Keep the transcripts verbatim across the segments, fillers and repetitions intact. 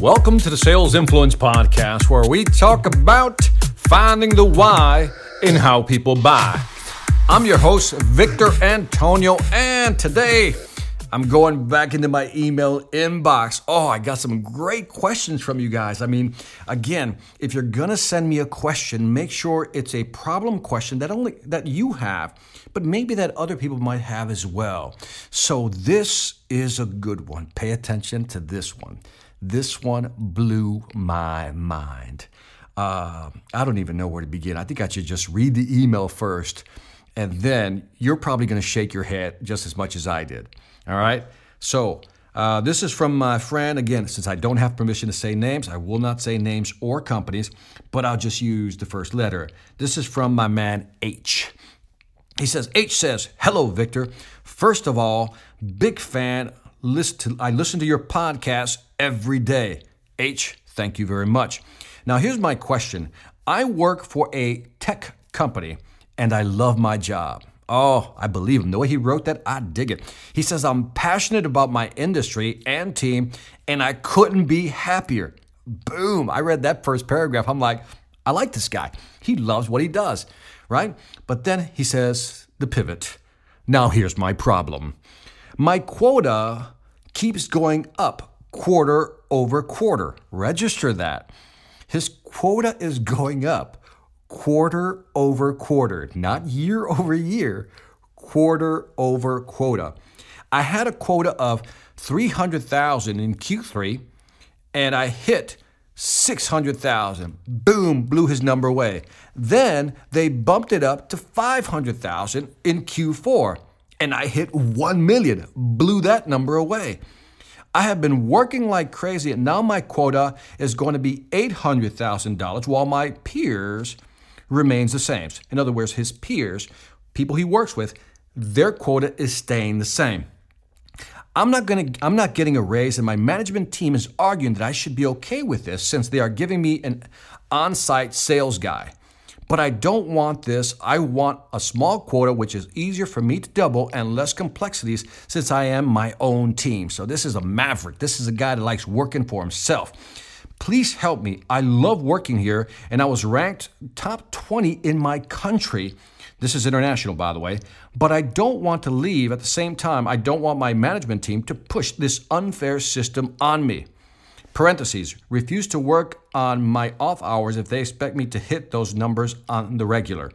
Welcome to the Sales Influence Podcast, where we talk about finding the why in how people buy. I'm your host, Victor Antonio, and today I'm going back into my email inbox. Oh, I got some great questions from you guys. I mean, again, if you're gonna send me a question, make sure it's a problem question that only that you have, but maybe that other people might have as well. So this is a good one. Pay attention to this one. This one blew my mind. Uh, I don't even know where to begin. I think I should just read the email first, and then you're probably gonna shake your head just as much as I did. All right, so uh, this is from my friend. Again, since I don't have permission to say names, I will not say names or companies, but I'll just use the first letter. This is from my man H. He says, H says, hello, Victor. First of all, big fan. Listen to, I listen to your podcast every day. H, thank you very much. Now, here's my question. I work for a tech company, and I love my job. Oh, I believe him. The way he wrote that, I dig it. He says, I'm passionate about my industry and team, and I couldn't be happier. Boom. I read that first paragraph. I'm like, I like this guy. He loves what he does, right? But then he says, the pivot. Now here's my problem. My quota keeps going up quarter over quarter. Register that. His quota is going up. Quarter over quarter, not year over year, quarter over quota. I had a quota of three hundred thousand in Q three, and I hit six hundred thousand. Boom, blew his number away. Then they bumped it up to five hundred thousand in Q four, and I hit one million, blew that number away. I have been working like crazy, and now my quota is going to be eight hundred thousand dollars, while my peers remains the same. In other words, his peers, people he works with, their quota is staying the same. I'm not going to I'm not getting a raise, and my management team is arguing that I should be okay with this since they are giving me an on-site sales guy. But I don't want this. I want a small quota, which is easier for me to double and less complexities since I am my own team. So this is a maverick. This is a guy that likes working for himself. Please help me. I love working here, and I was ranked top twenty in my country. This is international, by the way. But I don't want to leave. At the same time, I don't want my management team to push this unfair system on me. Parentheses, refuse to work on my off hours if they expect me to hit those numbers on the regular.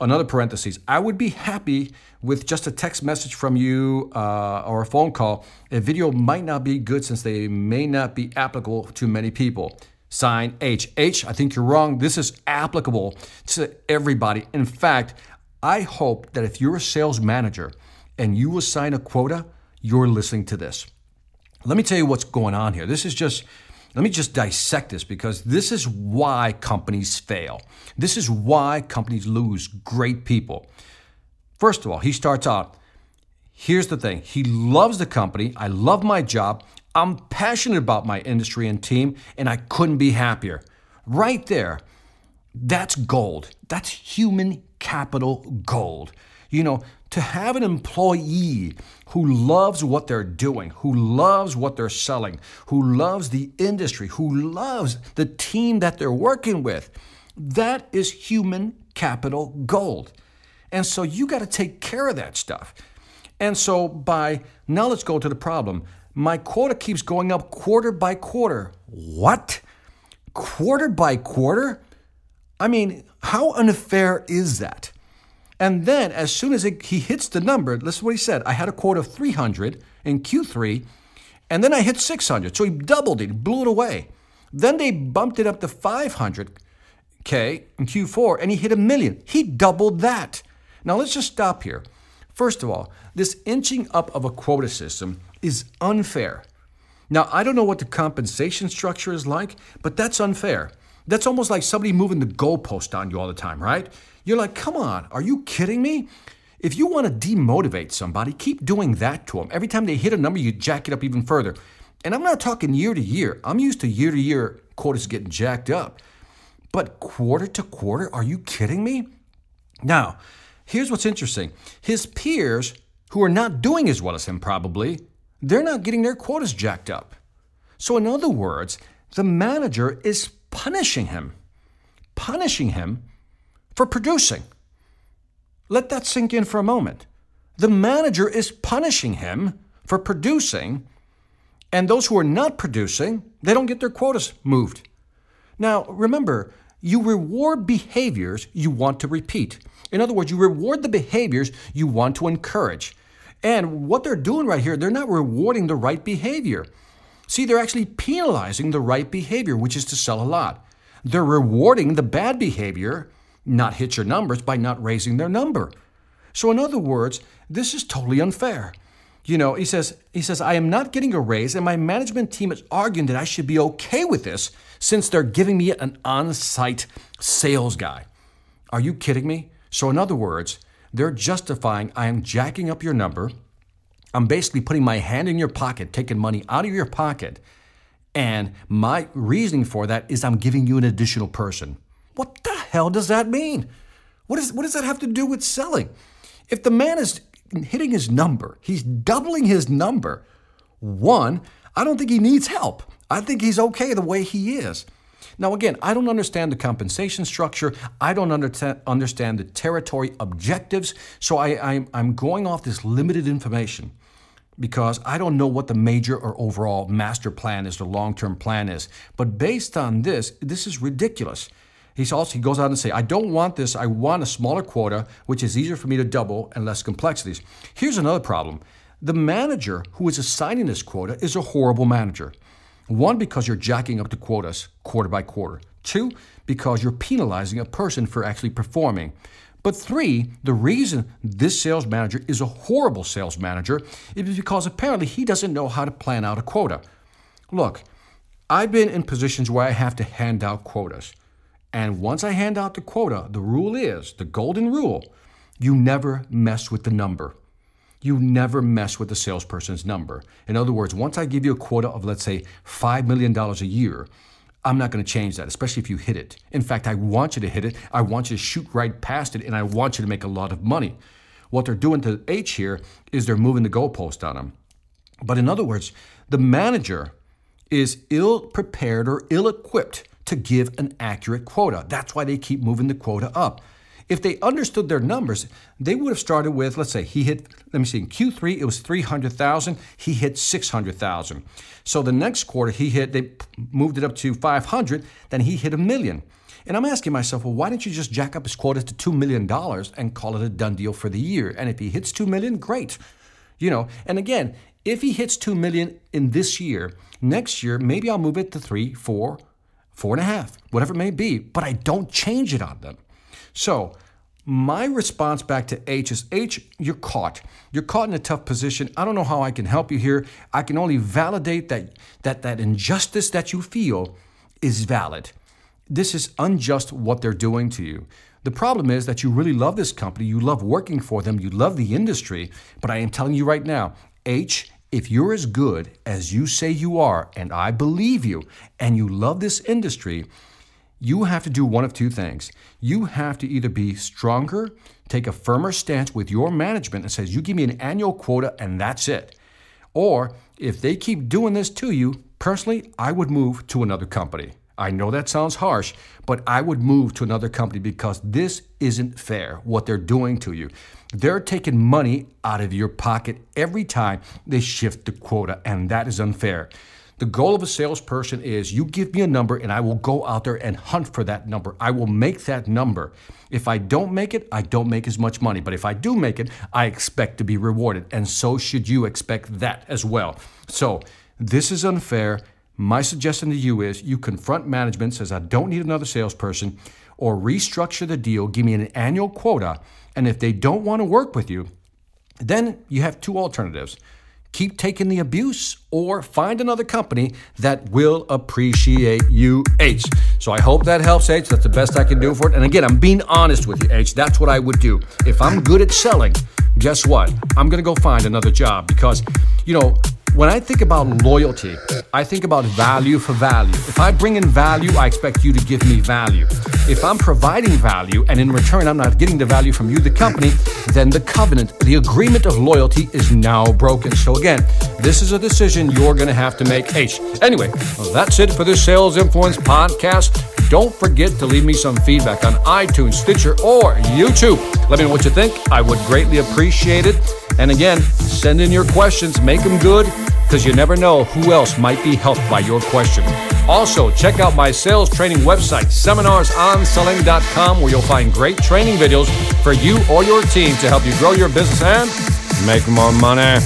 Another parentheses, I would be happy with just a text message from you uh, or a phone call. A video might not be good since they may not be applicable to many people. Sign H. H, I think you're wrong. This is applicable to everybody. In fact, I hope that if you're a sales manager and you assign a quota, you're listening to this. Let me tell you what's going on here. This is just... Let me just dissect this because this is why companies fail. This is why companies lose great people. First of all, he starts out, here's the thing. He loves the company. I love my job. I'm passionate about my industry and team, and I couldn't be happier. Right there, that's gold. That's human capital gold. You know, to have an employee who loves what they're doing, who loves what they're selling, who loves the industry, who loves the team that they're working with, that is human capital gold. And so you got to take care of that stuff. And so by, now let's go to the problem. My quota keeps going up quarter by quarter. What? Quarter by quarter? I mean, how unfair is that? And then as soon as it, he hits the number, listen to what he said. I had a quota of three hundred in Q three, and then I hit six hundred. So he doubled it, blew it away. Then they bumped it up to five hundred K in Q four, and he hit a million. He doubled that. Now let's just stop here. First of all, this inching up of a quota system is unfair. Now, I don't know what the compensation structure is like, but that's unfair. That's almost like somebody moving the goalpost on you all the time, right? You're like, come on, are you kidding me? If you want to demotivate somebody, keep doing that to them. Every time they hit a number, you jack it up even further. And I'm not talking year to year. I'm used to year to year quotas getting jacked up. But quarter to quarter, are you kidding me? Now, here's what's interesting. His peers, who are not doing as well as him probably, they're not getting their quotas jacked up. So in other words, the manager is punishing him, punishing him for producing. Let that sink in for a moment. The manager is punishing him for producing, and those who are not producing, they don't get their quotas moved. Now, remember, you reward behaviors you want to repeat. In other words, you reward the behaviors you want to encourage. And what they're doing right here, they're not rewarding the right behavior. See, they're actually penalizing the right behavior, which is to sell a lot. They're rewarding the bad behavior, not hit your numbers, by not raising their number. So in other words, this is totally unfair. You know, he says, he says, I am not getting a raise, and my management team is arguing that I should be okay with this since they're giving me an on-site sales guy. Are you kidding me? So in other words, they're justifying, I am jacking up your number. I'm basically putting my hand in your pocket, taking money out of your pocket. And my reasoning for that is I'm giving you an additional person. What the hell does that mean? What is, what does that have to do with selling? If the man is hitting his number, he's doubling his number, one, I don't think he needs help. I think he's okay the way he is. Now, again, I don't understand the compensation structure. I don't under- understand the territory objectives. So I, I'm, I'm going off this limited information because I don't know what the major or overall master plan is, the long-term plan is. But based on this, this is ridiculous. He's also, he goes on to say, I don't want this. I want a smaller quota, which is easier for me to double and less complexities. Here's another problem. The manager who is assigning this quota is a horrible manager. One, because you're jacking up the quotas quarter by quarter. Two, because you're penalizing a person for actually performing. But three, the reason this sales manager is a horrible sales manager is because apparently he doesn't know how to plan out a quota. Look, I've been in positions where I have to hand out quotas. And once I hand out the quota, the rule is, the golden rule, you never mess with the number. You never mess with the salesperson's number. In other words, once I give you a quota of, let's say, five million dollars a year, I'm not going to change that, especially if you hit it. In fact, I want you to hit it. I want you to shoot right past it, and I want you to make a lot of money. What they're doing to H here is they're moving the goalpost on him. But in other words, the manager is ill-prepared or ill-equipped to give an accurate quota. That's why they keep moving the quota up. If they understood their numbers, they would have started with, let's say he hit, let me see, in Q three, it was three hundred thousand. He hit six hundred thousand. So the next quarter he hit, they moved it up to five hundred. Then he hit a million. And I'm asking myself, well, why don't you just jack up his quota to two million dollars and call it a done deal for the year? And if he hits two million dollars, great. You know, and again, if he hits two million dollars in this year, next year, maybe I'll move it to three, four, four and a half, whatever it may be, but I don't change it on them. So my response back to H is, H, you're caught. You're caught in a tough position. I don't know how I can help you here. I can only validate that that, that injustice that you feel is valid. This is unjust what they're doing to you. The problem is that you really love this company. You love working for them. You love the industry. But I am telling you right now, H, if you're as good as you say you are, and I believe you, and you love this industry, you have to do one of two things. You have to either be stronger, take a firmer stance with your management and says, you give me an annual quota and that's it. Or if they keep doing this to you, personally, I would move to another company. I know that sounds harsh, but I would move to another company because this isn't fair, what they're doing to you. They're taking money out of your pocket every time they shift the quota, and that is unfair. The goal of a salesperson is you give me a number and I will go out there and hunt for that number. I will make that number. If I don't make it, I don't make as much money. But if I do make it, I expect to be rewarded. And so should you expect that as well. So this is unfair. My suggestion to you is you confront management, says I don't need another salesperson, or restructure the deal, give me an annual quota. And if they don't want to work with you, then you have two alternatives. Keep taking the abuse or find another company that will appreciate you, H. So I hope that helps, H. That's the best I can do for it. And again, I'm being honest with you, H. That's what I would do. If I'm good at selling, guess what? I'm going to go find another job because, you know, When I think about loyalty, I think about value for value. If I bring in value, I expect you to give me value. If I'm providing value and in return I'm not getting the value from you, the company, then the covenant, the agreement of loyalty is now broken. So again, this is a decision you're going to have to make. H. Anyway, well, that's it for this Sales Influence podcast. Don't forget to leave me some feedback on iTunes, Stitcher, or YouTube. Let me know what you think. I would greatly appreciate it. And again, send in your questions. Make them good, because you never know who else might be helped by your question. Also, check out my sales training website, Seminars On Selling dot com, where you'll find great training videos for you or your team to help you grow your business and make more money.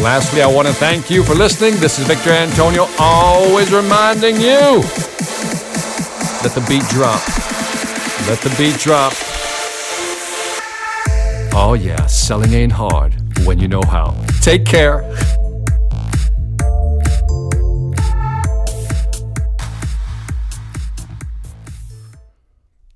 Lastly, I want to thank you for listening. This is Victor Antonio, always reminding you, let the beat drop. Let the beat drop. Oh yeah, selling ain't hard when you know how. Take care.